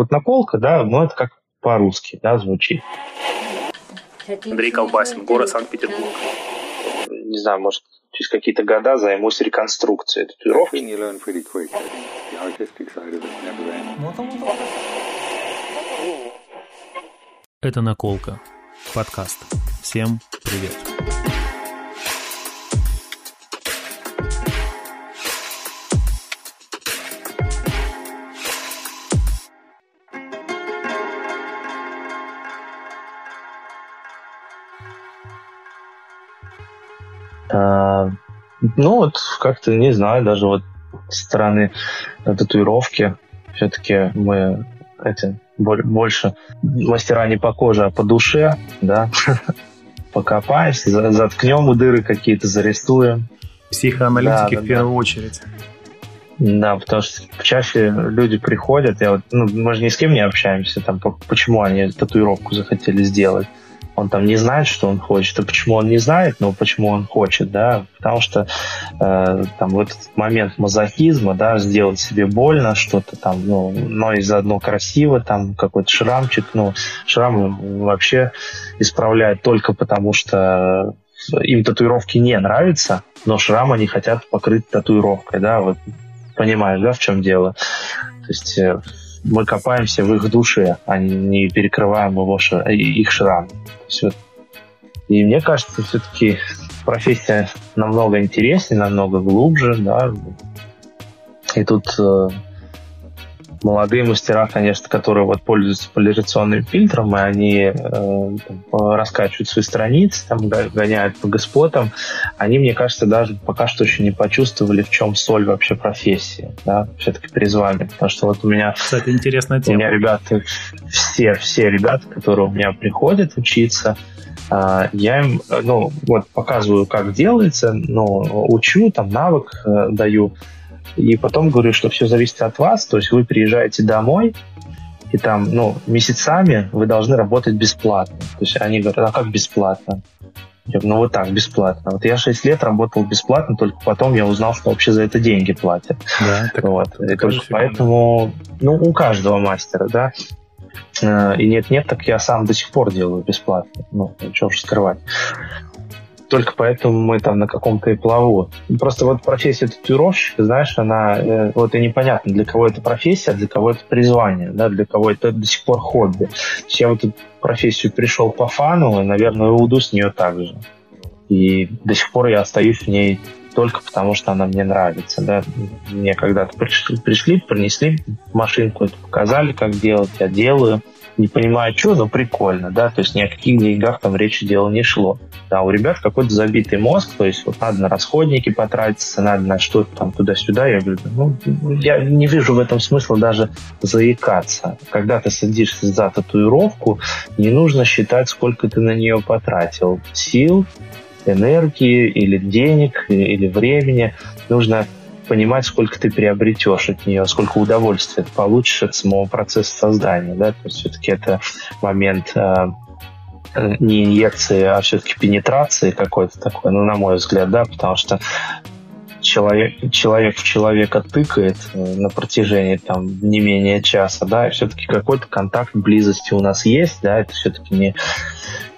Вот наколка, да, но это как по-русски, да, звучит. Андрей Колбасин, город Санкт-Петербург. Не знаю, может, через какие-то года займусь реконструкцией татуировки. Это «Наколка». Подкаст. Всем привет. Ну вот как-то, не знаю, даже вот со стороны татуировки все-таки мы этим больше мастера не по коже, а по душе, да, покопаемся, заткнем дыры какие-то, зарисуем. Психоаналитики в первую очередь. Да, потому что чаще люди приходят, мы же ни с кем не общаемся, там, почему они татуировку захотели сделать. Он там не знает, что он хочет. А почему он не знает, но почему он хочет, да? Потому что там вот этот момент мазохизма, да, сделать себе больно, что-то там, ну, но и заодно красиво, там какой-то шрамчик, ну, шрам вообще исправляют только потому, что им татуировки не нравятся, но шрам они хотят покрыть татуировкой, да, вот понимаешь, да, в чем дело? То есть мы копаемся в их душе, а не перекрываем их шрам. И мне кажется, все-таки профессия намного интереснее, намного глубже, да. И тут молодые мастера, конечно, которые вот пользуются полариационным фильтром, и они раскачивают свои страницы, там, гоняют по госпотам, они, мне кажется, даже пока что еще не почувствовали, в чем соль вообще профессии, да, все-таки призвали. Потому что вот у меня... Кстати, интересная тема. У меня ребята, все ребята, которые у меня приходят учиться, я им, ну, вот показываю, как делается, ну, учу, там, навык даю, и потом говорю, что все зависит от вас, то есть вы приезжаете домой, и там, ну, месяцами вы должны работать бесплатно. То есть они говорят, а как бесплатно? Я говорю, ну вот так, бесплатно. Вот я 6 лет работал бесплатно, только потом я узнал, что вообще за это деньги платят. Да, так, вот. И только поэтому, ну, у каждого мастера, да. И нет-нет, так я сам до сих пор делаю бесплатно. Ну, ничего уж скрывать. Только поэтому мы там на каком-то и плаву. Просто вот профессия татуировщика, знаешь, она... Вот и непонятно, для кого это профессия, а для кого это призвание, да, для кого это до сих пор хобби. Я в эту профессию пришел по фану, и, наверное, уйду с нее так же. И до сих пор я остаюсь в ней только потому, что она мне нравится, да. Мне когда-то пришли, принесли машинку, это показали, как делать, я делаю. Не понимаю, что, но прикольно, да, то есть ни о каких деньгах там речи дела не шло. Да, у ребят какой-то забитый мозг, то есть вот надо на расходники потратиться, надо на что-то там туда-сюда. Я говорю, ну, я не вижу в этом смысла даже заикаться. Когда ты садишься за татуировку, не нужно считать, сколько ты на нее потратил. Сил, энергии или денег, или времени. Нужно понимать, сколько ты приобретешь от нее, сколько удовольствия ты получишь от самого процесса создания, да, то есть все-таки это момент не инъекции, а все-таки пенетрации какой-то такой, ну, на мой взгляд, да, потому что человек в человека тыкает на протяжении там не менее часа, да, и все-таки какой-то контакт близости у нас есть, да, это все-таки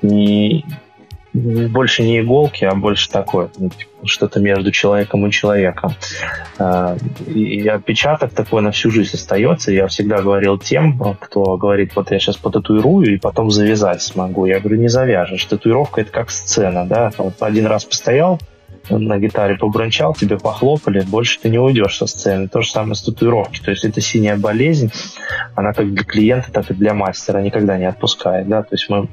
не больше не иголки, а больше такое, что-то между человеком и человеком. И отпечаток такой на всю жизнь остается. Я всегда говорил тем, кто говорит, вот я сейчас потатуирую и потом завязать смогу. Я говорю, не завяжешь. Татуировка — это как сцена, да? Вот один раз постоял, на гитаре побрончал, тебе похлопали, больше ты не уйдешь со сцены. То же самое с татуировки. То есть это синяя болезнь, она как для клиента, так и для мастера никогда не отпускает, да? То есть мы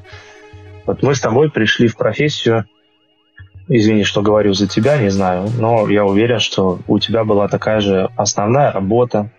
с тобой пришли в профессию, извини, что говорю за тебя, не знаю, но я уверен, что у тебя была такая же основная работа,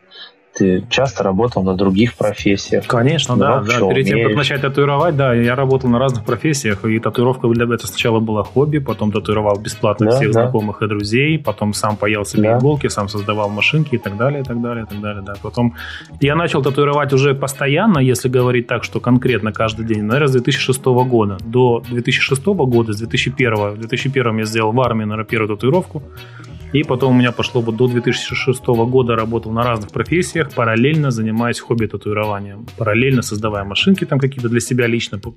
ты часто работал на других профессиях. Конечно, да. Перед тем, как начать татуировать, да, я работал на разных профессиях, и татуировка для меня сначала была хобби, потом татуировал бесплатно всех знакомых и друзей, потом сам паял себе иголки, сам создавал машинки и так далее, и так далее, и так далее, да. Потом я начал татуировать уже постоянно, если говорить так, что конкретно каждый день, наверное, с 2006 года. До 2006 года, с 2001 я сделал в армии, наверное, первую татуировку. И потом у меня пошло вот до 2006 года работал на разных профессиях, параллельно занимаясь хобби-татуированием, параллельно создавая машинки там какие-то для себя лично. То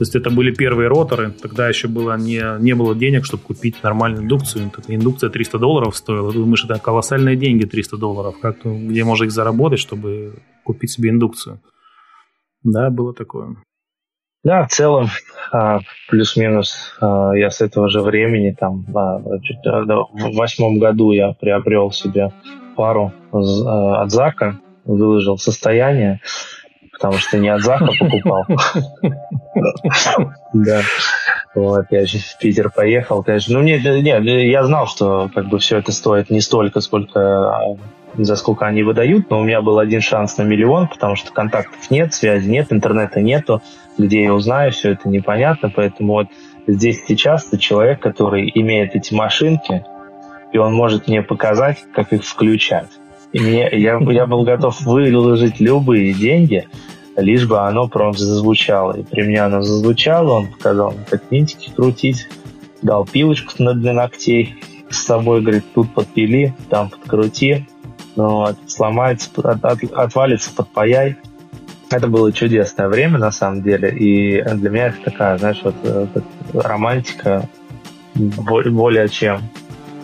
есть это были первые роторы, тогда еще было не было денег, чтобы купить нормальную индукцию. Индукция $300 стоила, ты думаешь, это колоссальные деньги, $300, как-то, где можно их заработать, чтобы купить себе индукцию. Да, было такое. Да, в целом, плюс-минус, я с этого же времени, там, в 2008 году я приобрел себе пару от Зака, выложил состояние, потому что не от Зака покупал. Да. Вот, я же в Питер поехал, конечно. Ну, я знал, что как бы все это стоит не столько, сколько... за сколько они выдают, но у меня был один шанс на миллион, потому что контактов нет, связи нет, интернета нету, где я узнаю, все это непонятно, поэтому вот здесь сейчас ты человек, который имеет эти машинки, и он может мне показать, как их включать. И я был готов выложить любые деньги, лишь бы оно просто зазвучало. И при мне оно зазвучало, он показал мне, как винтики крутить, дал пилочку для ногтей с собой, говорит, тут подпили, там подкрути, вот, сломается, отвалится, подпаяй. Это было чудесное время, на самом деле. И для меня это такая, знаешь, вот романтика более чем.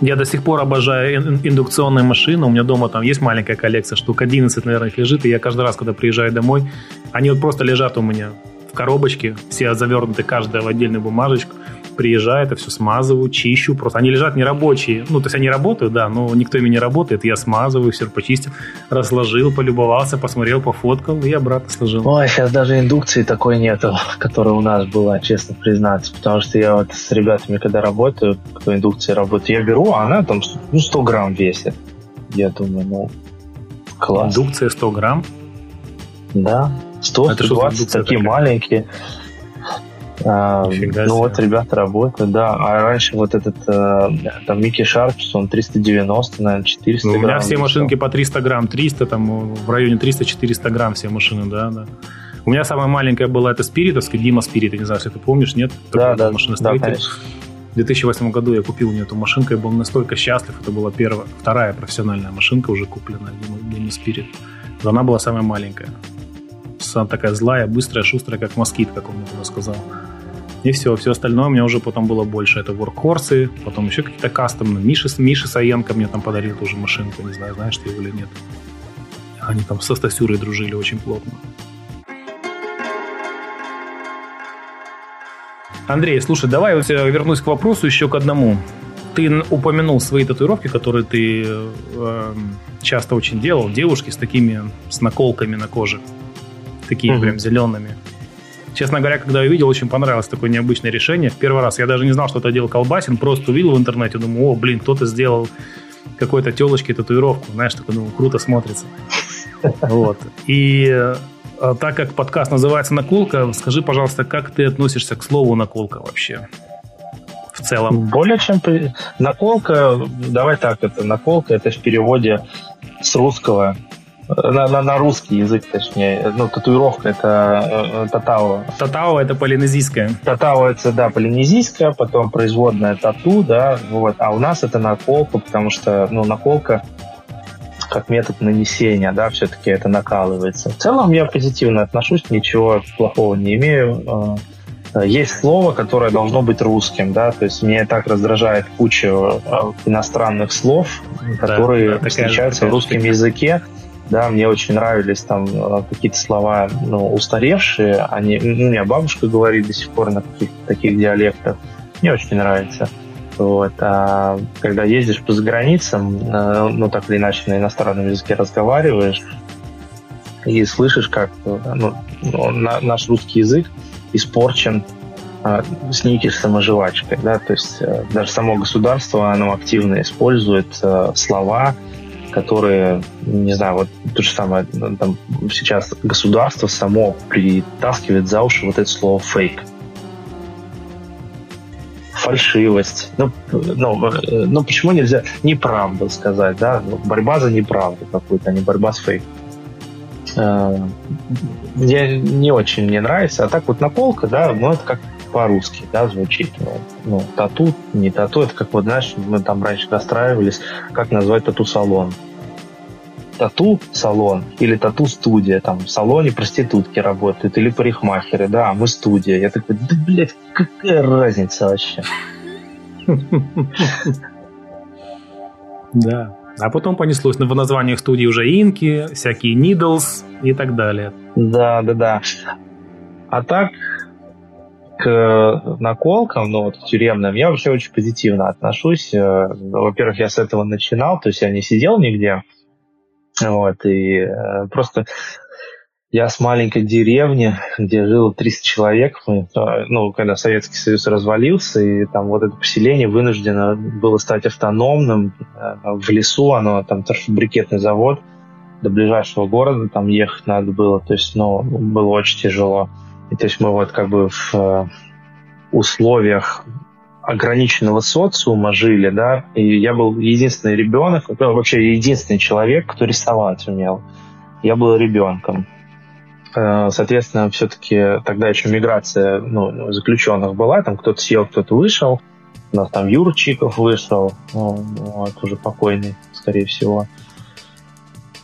Я до сих пор обожаю индукционные машины. У меня дома там есть маленькая коллекция, штук 11, наверное, их лежит. И я каждый раз, когда приезжаю домой, они вот просто лежат у меня в коробочке, все завернуты, каждая в отдельную бумажечку. Приезжаю, это все смазываю, чищу. Просто они лежат нерабочие. Ну, то есть они работают, да, но никто ими не работает. Я смазываю, все почистил, разложил, полюбовался, посмотрел, пофоткал и обратно сложил. Ой, сейчас даже индукции такой нету, которая у нас была, честно признаться. Потому что я вот с ребятами, когда работаю, по индукции работаю, я беру, а она там 100 грамм весит. Я думаю, ну, класс. Индукция 100 грамм? Да, 100-120, такие маленькие. Вот ребята работают, да. А раньше вот этот там Микки Шарпс, он 390, наверное, 400 грамм. У меня все машинки по 300 грамм, 300, там в районе 300-400 грамм все машины, да, да. У меня самая маленькая была, это спиритовская, Дима Spirit, я не знаю, если ты помнишь, нет? Да, да, машиностроитель. Да, конечно. В 2008 году я купил мне эту машинку, я был настолько счастлив, это была вторая профессиональная машинка уже купленная, Дима Spirit. Но она была самая маленькая. Она такая злая, быстрая, шустрая, как москит, как он мне тогда сказал. И все остальное у меня уже потом было больше. Это воркхорсы, потом еще какие-то кастомные. Миша Саенко мне там подарил тоже машинку, не знаю, знаешь ты его или нет. Они там со Стасюрой дружили очень плотно. Андрей, слушай, давай вот я вернусь к вопросу еще к одному. Ты упомянул свои татуировки, которые ты часто очень делал, девушки с наколками на коже. Такие прям зелеными. Честно говоря, когда я видел, очень понравилось такое необычное решение. В первый раз я даже не знал, что это делал Колбасин, просто увидел в интернете, думаю, кто-то сделал какой-то телочке татуировку. Знаешь, такой, думаю, круто смотрится. Вот. И так как подкаст называется «Наколка», скажи, пожалуйста, как ты относишься к слову «наколка» вообще? В целом. Более чем... Наколка, давай так, это наколка, это в переводе с русского... На русский язык, точнее. Ну, татуировка — это татау. Татау — это полинезийская. Татау — это, да, полинезийская, потом производная тату, да, вот. А у нас это наколка, потому что, ну, наколка как метод нанесения, да, все-таки это накалывается. В целом я позитивно отношусь, ничего плохого не имею. Есть слово, которое должно быть русским, да, то есть меня так раздражает куча иностранных слов, которые встречаются в русском языке. Да, мне очень нравились там какие-то слова, ну, устаревшие. Они, ну, у меня бабушка говорит до сих пор на каких-то таких диалектах. Мне очень нравится. Вот. А когда ездишь по заграницам, ну, так или иначе, на иностранном языке разговариваешь и слышишь, как наш русский язык испорчен сникерсом и жвачкой. Да? То есть даже само государство, оно активно использует слова, которые, не знаю, вот то же самое, там, сейчас государство само притаскивает за уши вот это слово «фейк». Фальшивость. Ну, почему нельзя неправду сказать, да? Борьба за неправду какую-то, а не борьба с фейком. Мне не очень нравится. А так вот наколка, да, ну, это как по-русски, да, звучит. Ну, тату, не тату, это как вот, знаешь, мы там раньше настраивались, как назвать тату-салон. Тату-салон или тату-студия, там, в салоне проститутки работают или парикмахеры, да, мы студия. Я такой, да, блядь, какая разница вообще? Да. А потом понеслось в названиях студии уже инки, всякие Needles и так далее. Да, да, да. А так к наколкам, ну вот к тюремным, я вообще очень позитивно отношусь. Во-первых, я с этого начинал, то есть я не сидел нигде. Вот, и просто я с маленькой деревни, где жило 300 человек, ну, когда Советский Союз развалился, и там вот это поселение вынуждено было стать автономным. В лесу оно, там торфобрикетный завод, до ближайшего города там ехать надо было, то есть, ну, было очень тяжело. И то есть мы вот как бы в условиях ограниченного социума жили, да, и я был единственный ребенок, вообще единственный человек, кто рисовать умел. Я был ребенком. Соответственно, все-таки тогда еще миграция, ну, заключенных была, там кто-то съел, кто-то вышел, у нас там Юра Чиков вышел, вот, уже покойный, скорее всего.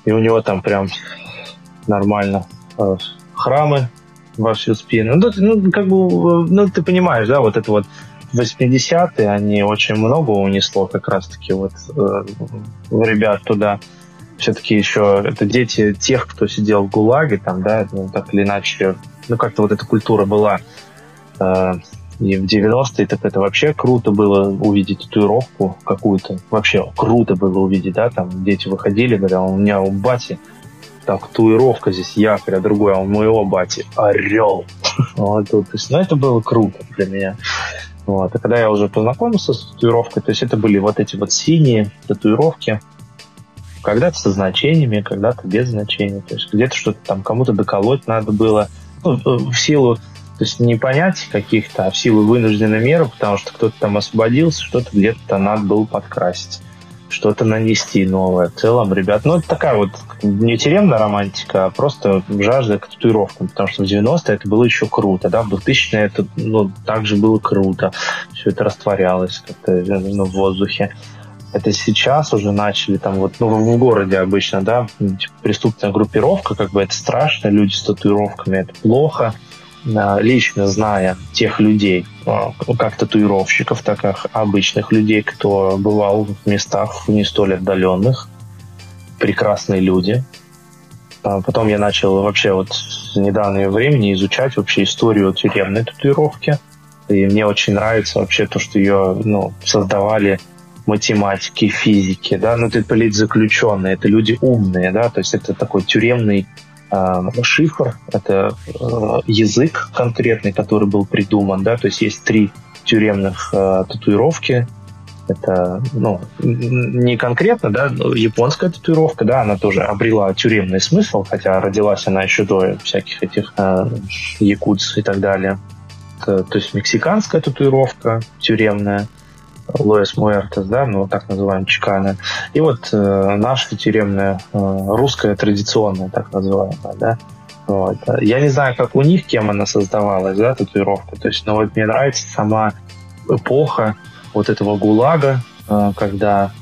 И у него там прям нормально храмы во всю спину. Ну, как бы, ну, ты понимаешь, да, вот это вот 80-е, они очень много унесло как раз-таки вот ребят туда. Все-таки еще это дети тех, кто сидел в ГУЛАГе, там, да, ну, так или иначе, ну, как-то вот эта культура была. И в 90-е так это вообще круто было увидеть татуировку какую-то. Вообще круто было увидеть, да, там дети выходили, говорят, у меня у бати татуировка здесь якорь, а другой, а у моего бати орел. Вот, то есть, ну, это было круто для меня. Вот. А когда я уже познакомился с татуировкой, то есть это были вот эти вот синие татуировки, когда-то со значениями, когда-то без значения. То есть где-то что-то там кому-то доколоть надо было. Ну, в силу, то есть не понятий каких-то, а в силу вынужденной меры, потому что кто-то там освободился, что-то где-то надо было подкрасить, что-то нанести новое. В целом, ребят, ну, это такая вот не тюремная романтика, а просто жажда к татуировкам, потому что в 90-е это было еще круто, да, в 2000-е это, ну, также было круто, все это растворялось как-то, ну, в воздухе. Это сейчас уже начали там вот, ну, в городе обычно, да, преступная группировка, как бы это страшно, люди с татуировками, это плохо. Лично зная тех людей, как татуировщиков, так и обычных людей, кто бывал в местах не столь отдаленных, прекрасные люди. Потом я начал вообще вот в недавнее время изучать вообще историю тюремной татуировки. И мне очень нравится вообще то, что ее, ну, создавали математики, физики, да, ну, это политзаключенные, это люди умные, да, то есть это такой тюремный шифр, это язык конкретный, который был придуман, да, то есть есть 3 тюремных татуировки, это, ну, не конкретно, да, японская татуировка, да, она тоже обрела тюремный смысл, хотя родилась она еще до всяких этих якутс и так далее. Это, то есть мексиканская татуировка тюремная, Лоис Муэртес, да, ну, так называемые чеканы. И вот наша тюремная, русская традиционная, так называемая, да. Вот. Я не знаю, как у них, кем она создавалась, да, татуировка. То есть, но вот мне нравится сама эпоха вот этого ГУЛАГа, когда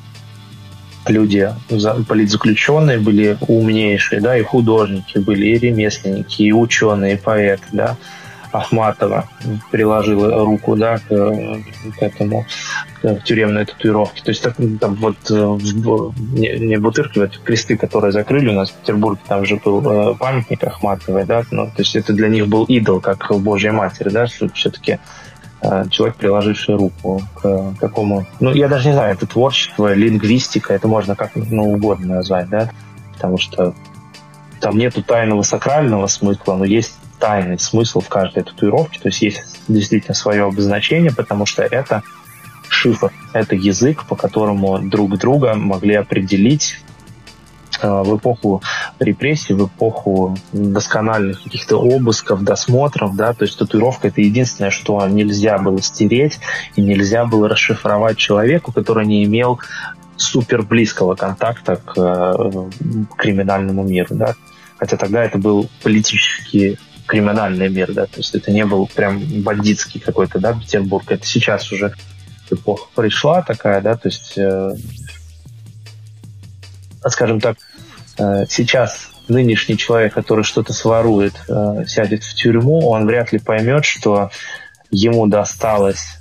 люди, политзаключенные, были умнейшие, да, и художники были, и ремесленники, и ученые, и поэты, да. Ахматова приложила руку, да, к этому, к тюремной татуировке. То есть там вот не Бутырки, а Кресты, которые закрыли у нас в Петербурге, там же был памятник Ахматовой, да, ну, то есть это для них был идол, как Божья Матерь, да, что все-таки человек, приложивший руку к такому, ну, я даже не знаю, это творчество, лингвистика, это можно как, ну, угодно назвать, да, потому что там нету тайного сакрального смысла, но есть тайный смысл в каждой татуировке, то есть есть действительно свое обозначение, потому что это шифр, это язык, по которому друг друга могли определить в эпоху репрессий, в эпоху доскональных каких-то обысков, досмотров, да, то есть татуировка — это единственное, что нельзя было стереть и нельзя было расшифровать человеку, который не имел супер близкого контакта к криминальному миру, да, хотя тогда это был политический криминальный мир, да, то есть это не был прям бандитский какой-то, да, Петербург, это сейчас уже эпоха пришла такая, да, то есть, скажем так, сейчас нынешний человек, который что-то сворует, сядет в тюрьму, он вряд ли поймет, что ему досталось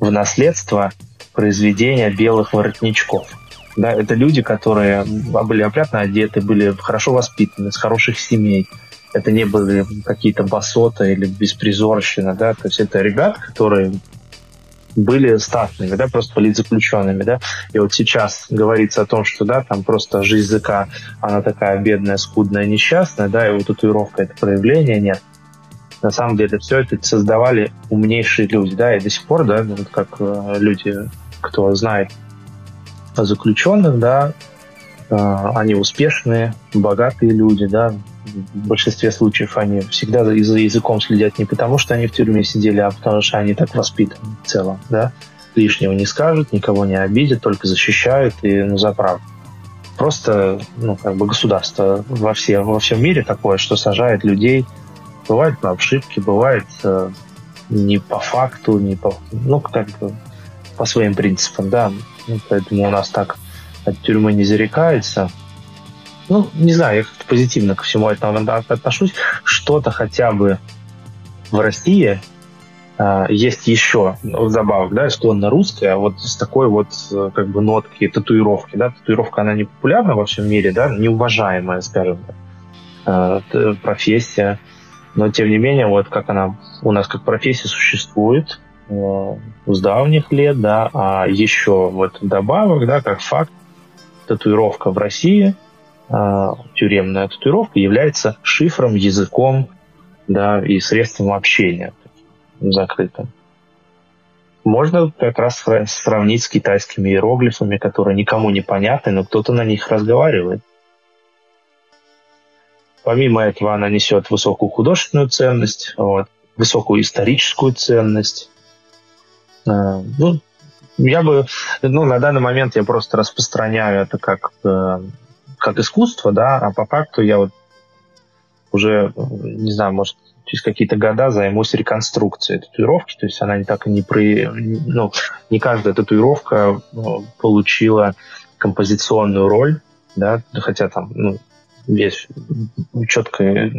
в наследство произведение белых воротничков. Да, это люди, которые были опрятно одеты, были хорошо воспитаны, из хороших семей. Это не были какие-то басоты или беспризорщина. Да? То есть это ребят, которые были статными, да, просто политзаключенными. Да? И вот сейчас говорится о том, что да, там просто жизнь Зака, она такая бедная, скудная, несчастная, да, и вот татуировка — это проявление, нет. На самом деле все это создавали умнейшие люди, да, и до сих пор, да, вот как люди, кто знает о заключенных, да, они успешные, богатые люди, да, в большинстве случаев они всегда за языком следят не потому, что они в тюрьме сидели, а потому что они так воспитаны в целом, да, лишнего не скажут, никого не обидят, только защищают и, ну, за правду. Просто, ну, как бы государство во всем мире такое, что сажает людей. Бывает на ошибки, бывает не по факту, не по, ну, как бы по своим принципам, да. Ну, поэтому у нас так от тюрьмы не зарекается. Ну, не знаю, я как-то позитивно ко всему этому отношусь. Что-то хотя бы в России есть еще вдобавок, да, исконно русское, вот с такой вот как бы нотки татуировки, да. Татуировка, она не популярна во всем мире, да, неуважаемая, скажем так, профессия. Но, тем не менее, вот как она у нас как профессия существует с давних лет, да, а еще вот добавок, да, как факт, татуировка в России, тюремная татуировка является шифром, языком, да, и средством общения закрытым. Можно как раз сравнить с китайскими иероглифами, которые никому не понятны, но кто-то на них разговаривает. Помимо этого, она несет высокую художественную ценность, вот, высокую историческую ценность. Ну, я бы, ну, на данный момент я просто распространяю это как искусство, да, а по факту я вот уже, не знаю, может, через какие-то года займусь реконструкцией татуировки, то есть она не так и не ну, не каждая татуировка получила композиционную роль, да, хотя там, ну, есть четкое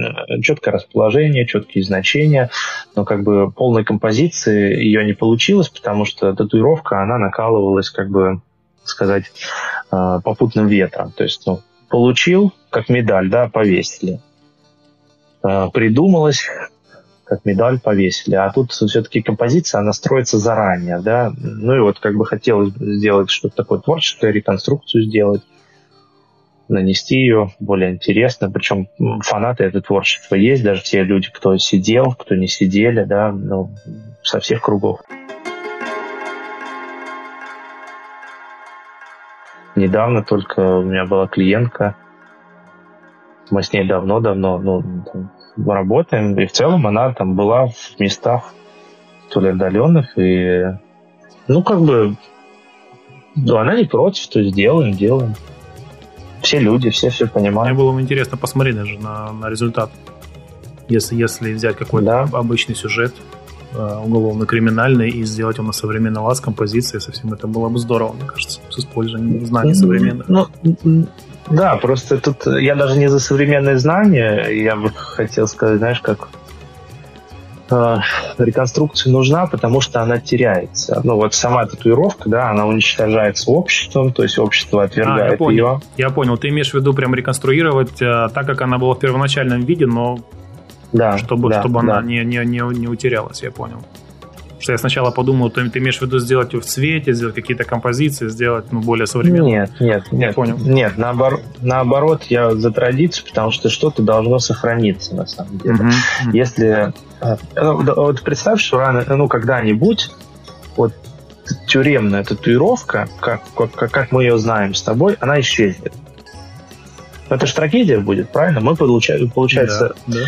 расположение, четкие значения, но как бы полной композиции ее не получилось, потому что татуировка, она накалывалась, как бы сказать, попутным ветром. То есть, ну, получил, как медаль, да, повесили. Придумалось, как медаль повесили. А тут все-таки композиция, она строится заранее, да. Ну и вот как бы хотелось сделать что-то такое творческое, реконструкцию сделать, нанести ее более интересно. Причем фанаты этого творчества есть, даже те люди, кто сидел, кто не сидели, да, ну, со всех кругов. Недавно только у меня была клиентка, мы с ней давно-давно, ну, работаем, и в целом она там была в местах то ли отдаленных, и, ну, как бы, ну, она не против, то есть делаем. Все люди, все понимают. Мне было бы интересно посмотреть даже на результат. Если взять какой-то обычный сюжет, уголовно-криминальный, и сделать его на современный лад с композицией, совсем это было бы здорово, мне кажется, с использованием знаний современных. Ну, да, просто тут я даже не за современные знания, я бы хотел сказать, знаешь, как реконструкция нужна, потому что она теряется. Ну, вот сама татуировка, да, она уничтожается обществом, то есть общество отвергает ее. Я понял. Ты имеешь в виду прям реконструировать так, как она была в первоначальном виде, но чтобы она не утерялась, я понял. Потому что я сначала подумал, ты имеешь в виду сделать ее в цвете, сделать какие-то композиции, сделать, ну, более современные. Нет. Понял. Нет, наоборот, я за традицию, потому что что-то должно сохраниться, на самом деле. Mm-hmm. Если... Вот представь, что когда-нибудь вот тюремная татуировка, как мы ее знаем с тобой, она исчезнет. Это же трагедия будет, правильно? Мы, получается... Да.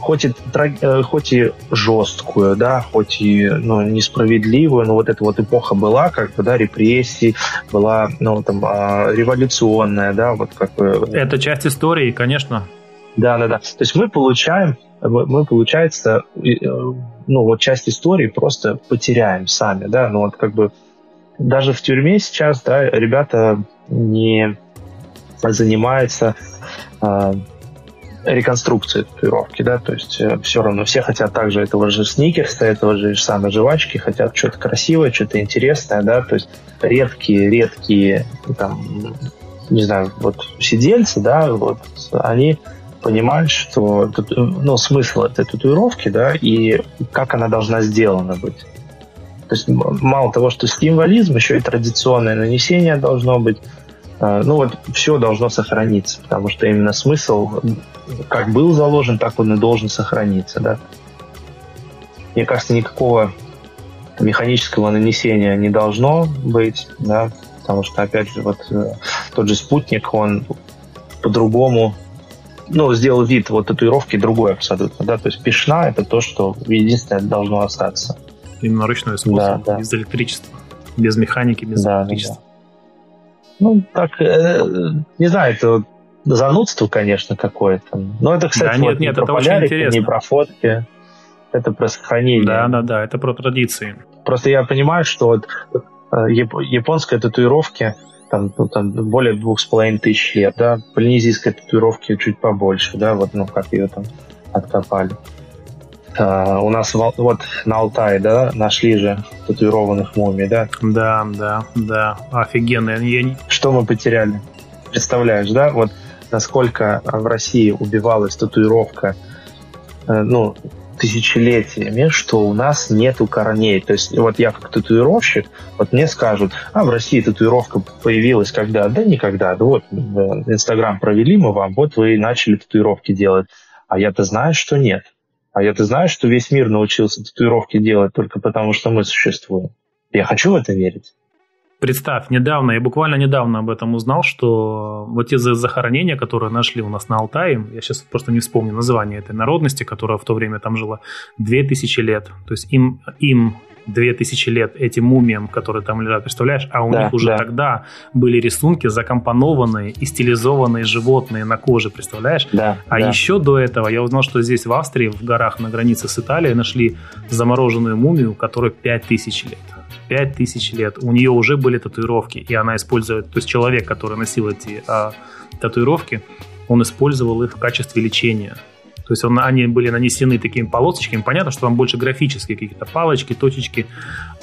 Хоть и жесткую, да, хоть и, ну, несправедливую, но вот эта вот эпоха была, как бы, да, репрессий, была, ну, там, революционная, да, вот как... Это часть истории, конечно. Да. То есть мы, получается, ну, вот часть истории просто потеряем сами, да, ну, вот как бы даже в тюрьме сейчас, да, ребята не занимаются реконструкцией татуировки, да, то есть все равно все хотят также этого же сникерса, этого же самой жвачки, хотят что-то красивое, что-то интересное, да, то есть редкие, там, не знаю, вот сидельцы, да, вот, они понимают, что, ну, смысл этой татуировки, да, и как она должна сделана быть. То есть мало того, что символизм, еще и традиционное нанесение должно быть. Ну, вот все должно сохраниться, потому что именно смысл как был заложен, так он и должен сохраниться, да. Мне кажется, никакого механического нанесения не должно быть, да, потому что, опять же, вот тот же спутник, он по-другому, ну, сделал вид вот татуировки другой абсолютно, да, то есть пешна — это то, что единственное должно остаться. Именно ручной способ, да, без электричества, без механики, без электричества. Да. Ну, так, не знаю, это занудство, конечно, какое-то. Но это, кстати, да, нет, это про полярики, не про фотки. Это про сохранение. Да, это про традиции. Просто я понимаю, что вот японской татуировке там более 2500 лет, да, полинезийской татуировке чуть побольше, да, вот, ну, как ее там откопали. У нас вот на Алтае, да, нашли же татуированных мумий, да? Да. Офигенно. Что мы потеряли? Представляешь, да? Вот насколько в России убивалась татуировка, ну, тысячелетиями, что у нас нету корней. То есть вот я как татуировщик, вот мне скажут, в России татуировка появилась когда? Да никогда. Да вот Инстаграм провели мы вам, вот вы начали татуировки делать. А я-то знаю, что нет. А я-то знаю, что весь мир научился татуировки делать только потому, что мы существуем. Я хочу в это верить. Представь, я буквально недавно об этом узнал, что вот те захоронения, которые нашли у нас на Алтае, я сейчас просто не вспомню название этой народности, которая в то время там жила, 2000 лет. То есть им 2000 лет, этим мумиям, которые там лежат, представляешь? А у них уже тогда были рисунки закомпонованные и стилизованные животные на коже, представляешь? Еще до этого я узнал, что здесь в Австрии, в горах на границе с Италией, нашли замороженную мумию, которой 5000 лет. 5000 лет. У нее уже были татуировки, и она использует... То есть человек, который носил эти татуировки, он использовал их в качестве лечения. То есть они были нанесены такими полосочками. Понятно, что там больше графические какие-то палочки, точечки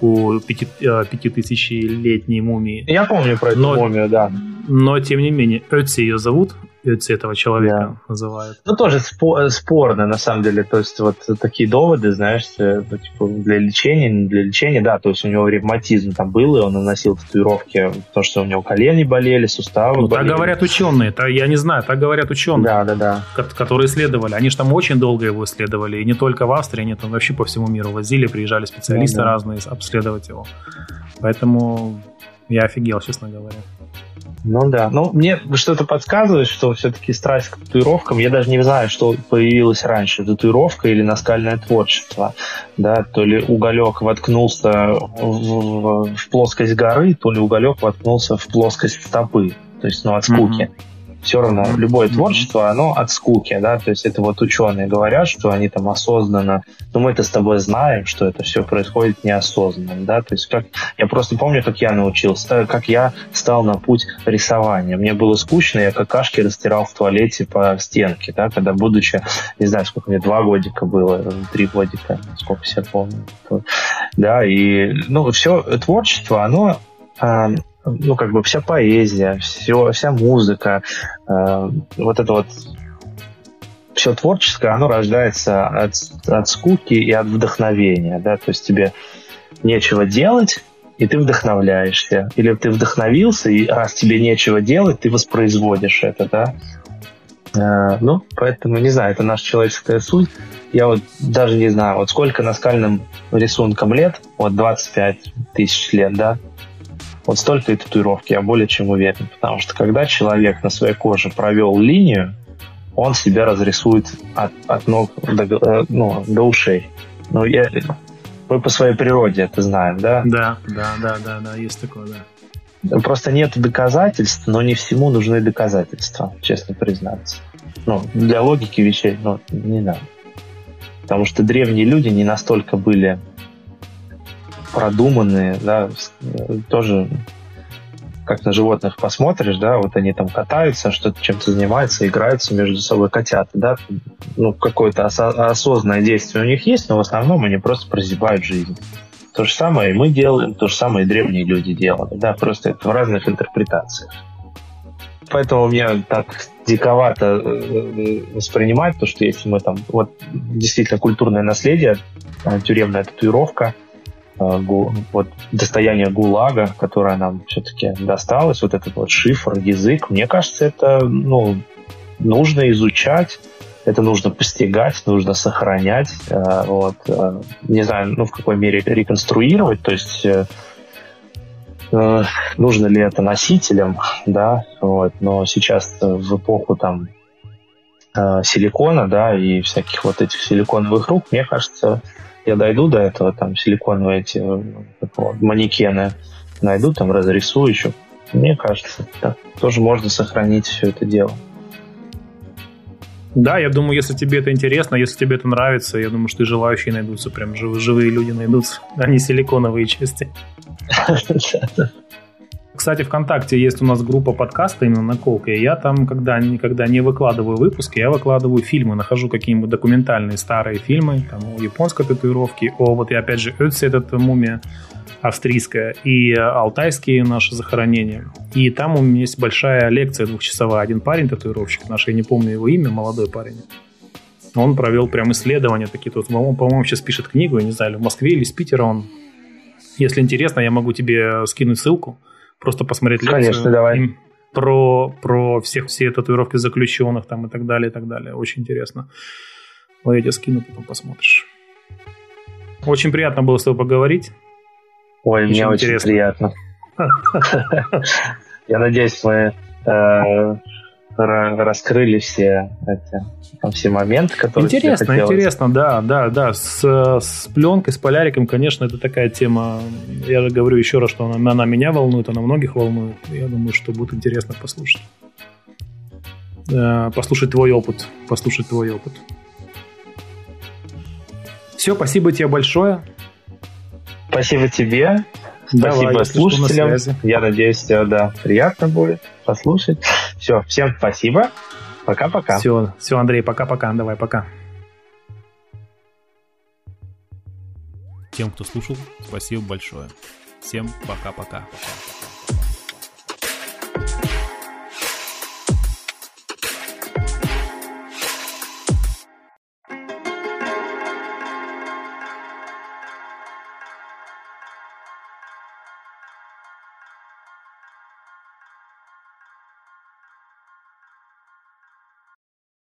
у 5000-летней мумии. Я помню про эту мумию, да. Но, тем не менее, Эци ее зовут, Эци этого человека называют. Ну, тоже спорно, на самом деле. То есть вот такие доводы, знаешь, типа, для лечения, да. То есть у него ревматизм там был, и он наносил татуировки, потому что у него колени болели, суставы болели. Так говорят ученые, я не знаю, так говорят ученые, которые исследовали. Они же там очень долго его исследовали, и не только в Австрии, они там вообще по всему миру возили, приезжали специалисты разные обследовать его. Поэтому я офигел, честно говоря. Ну да, мне что-то подсказывает, что все-таки страсть к татуировкам, я даже не знаю, что появилось раньше, татуировка или наскальное творчество, да, то ли уголек воткнулся в плоскость горы, то ли уголек воткнулся в плоскость стопы, то есть, от скуки. Mm-hmm. Все равно любое творчество, оно от скуки, да, то есть это вот ученые говорят, что они там осознанно, мы это с тобой знаем, что это все происходит неосознанно, да, то есть я просто помню, как я научился, как я стал на путь рисования, мне было скучно, я какашки растирал в туалете по стенке, да, когда будучи, не знаю, сколько мне, 2 годика было, 3 годика, сколько я помню, да, и, все творчество, оно... вся поэзия, вся музыка, вот это вот все творческое, оно рождается от скуки и от вдохновения, да, то есть тебе нечего делать, и ты вдохновляешься, или ты вдохновился, и раз тебе нечего делать, ты воспроизводишь это, да. Поэтому, не знаю, это наша человеческая суть. Я вот даже не знаю, вот сколько наскальным рисункам лет, вот 25 000 лет, да. Вот столько и татуировки, я более чем уверен. Потому что когда человек на своей коже провел линию, он себя разрисует от ног до ушей. Мы по своей природе это знаем, да? Да, есть такое, да. Просто нет доказательств, но не всему нужны доказательства, честно признаться. ну, для логики вещей, ну, не надо. Потому что древние люди не настолько были продуманные, да, тоже как на животных посмотришь, да, вот они там катаются, что-то чем-то занимаются, играются между собой, котята, да, ну, какое-то осознанное действие у них есть, но в основном они просто прозябают жизнь. То же самое и мы делаем, то же самое и древние люди делали, да, просто это в разных интерпретациях. Поэтому мне так диковато воспринимать то, что если мы там... Вот действительно культурное наследие, тюремная татуировка, вот достояние ГУЛАГа, которое нам все-таки досталось, вот этот вот шифр, язык, мне кажется, это, ну, нужно изучать, это нужно постигать, нужно сохранять, вот, не знаю, ну, в какой мере реконструировать, то есть... нужно ли это носителям, да, вот, но сейчас в эпоху там силикона, да, и всяких вот этих силиконовых рук, мне кажется, я дойду до этого, там, силиконовые эти вот, манекены найду, там, разрисую еще. Мне кажется, да, тоже можно сохранить все это дело. Да, я думаю, если тебе это интересно, если тебе это нравится, я думаю, что и желающие найдутся, прям живые люди найдутся, а не силиконовые части. Кстати, ВКонтакте есть у нас группа подкаста именно «Наколка», и я там, когда не выкладываю выпуски, я выкладываю фильмы, нахожу какие-нибудь документальные старые фильмы, там, о японской татуировке, о, вот я опять же, Эци, эта мумия австрийская, и алтайские наши захоронения. И там у меня есть большая лекция двухчасовая. Один парень, татуировщик наш, я не помню его имя, молодой парень. Он провел прям исследования такие, тут, по-моему, сейчас пишет книгу, я не знаю, в Москве или из Питера он. Если интересно, я могу тебе скинуть ссылку, просто посмотреть лекцию. Конечно, давай. Про все татуировки заключенных там, и так далее, и так далее. Очень интересно. Вот я тебе скину, потом посмотришь. Очень приятно было с тобой поговорить. Ой, мне очень приятно. Я надеюсь, мы раскрыли все моменты, которые тебе хотелось. Интересно, да. С пленкой, с поляриком, конечно, это такая тема. Я же говорю еще раз, что она меня волнует, она многих волнует. Я думаю, что будет интересно послушать. Послушать твой опыт. Все, спасибо тебе большое. Спасибо тебе. Спасибо слушателям. Я надеюсь, тебе, да, приятно будет послушать. Все, всем спасибо. Пока-пока. Все, Андрей, пока-пока. Давай, пока. Тем, кто слушал, спасибо большое. Всем пока-пока.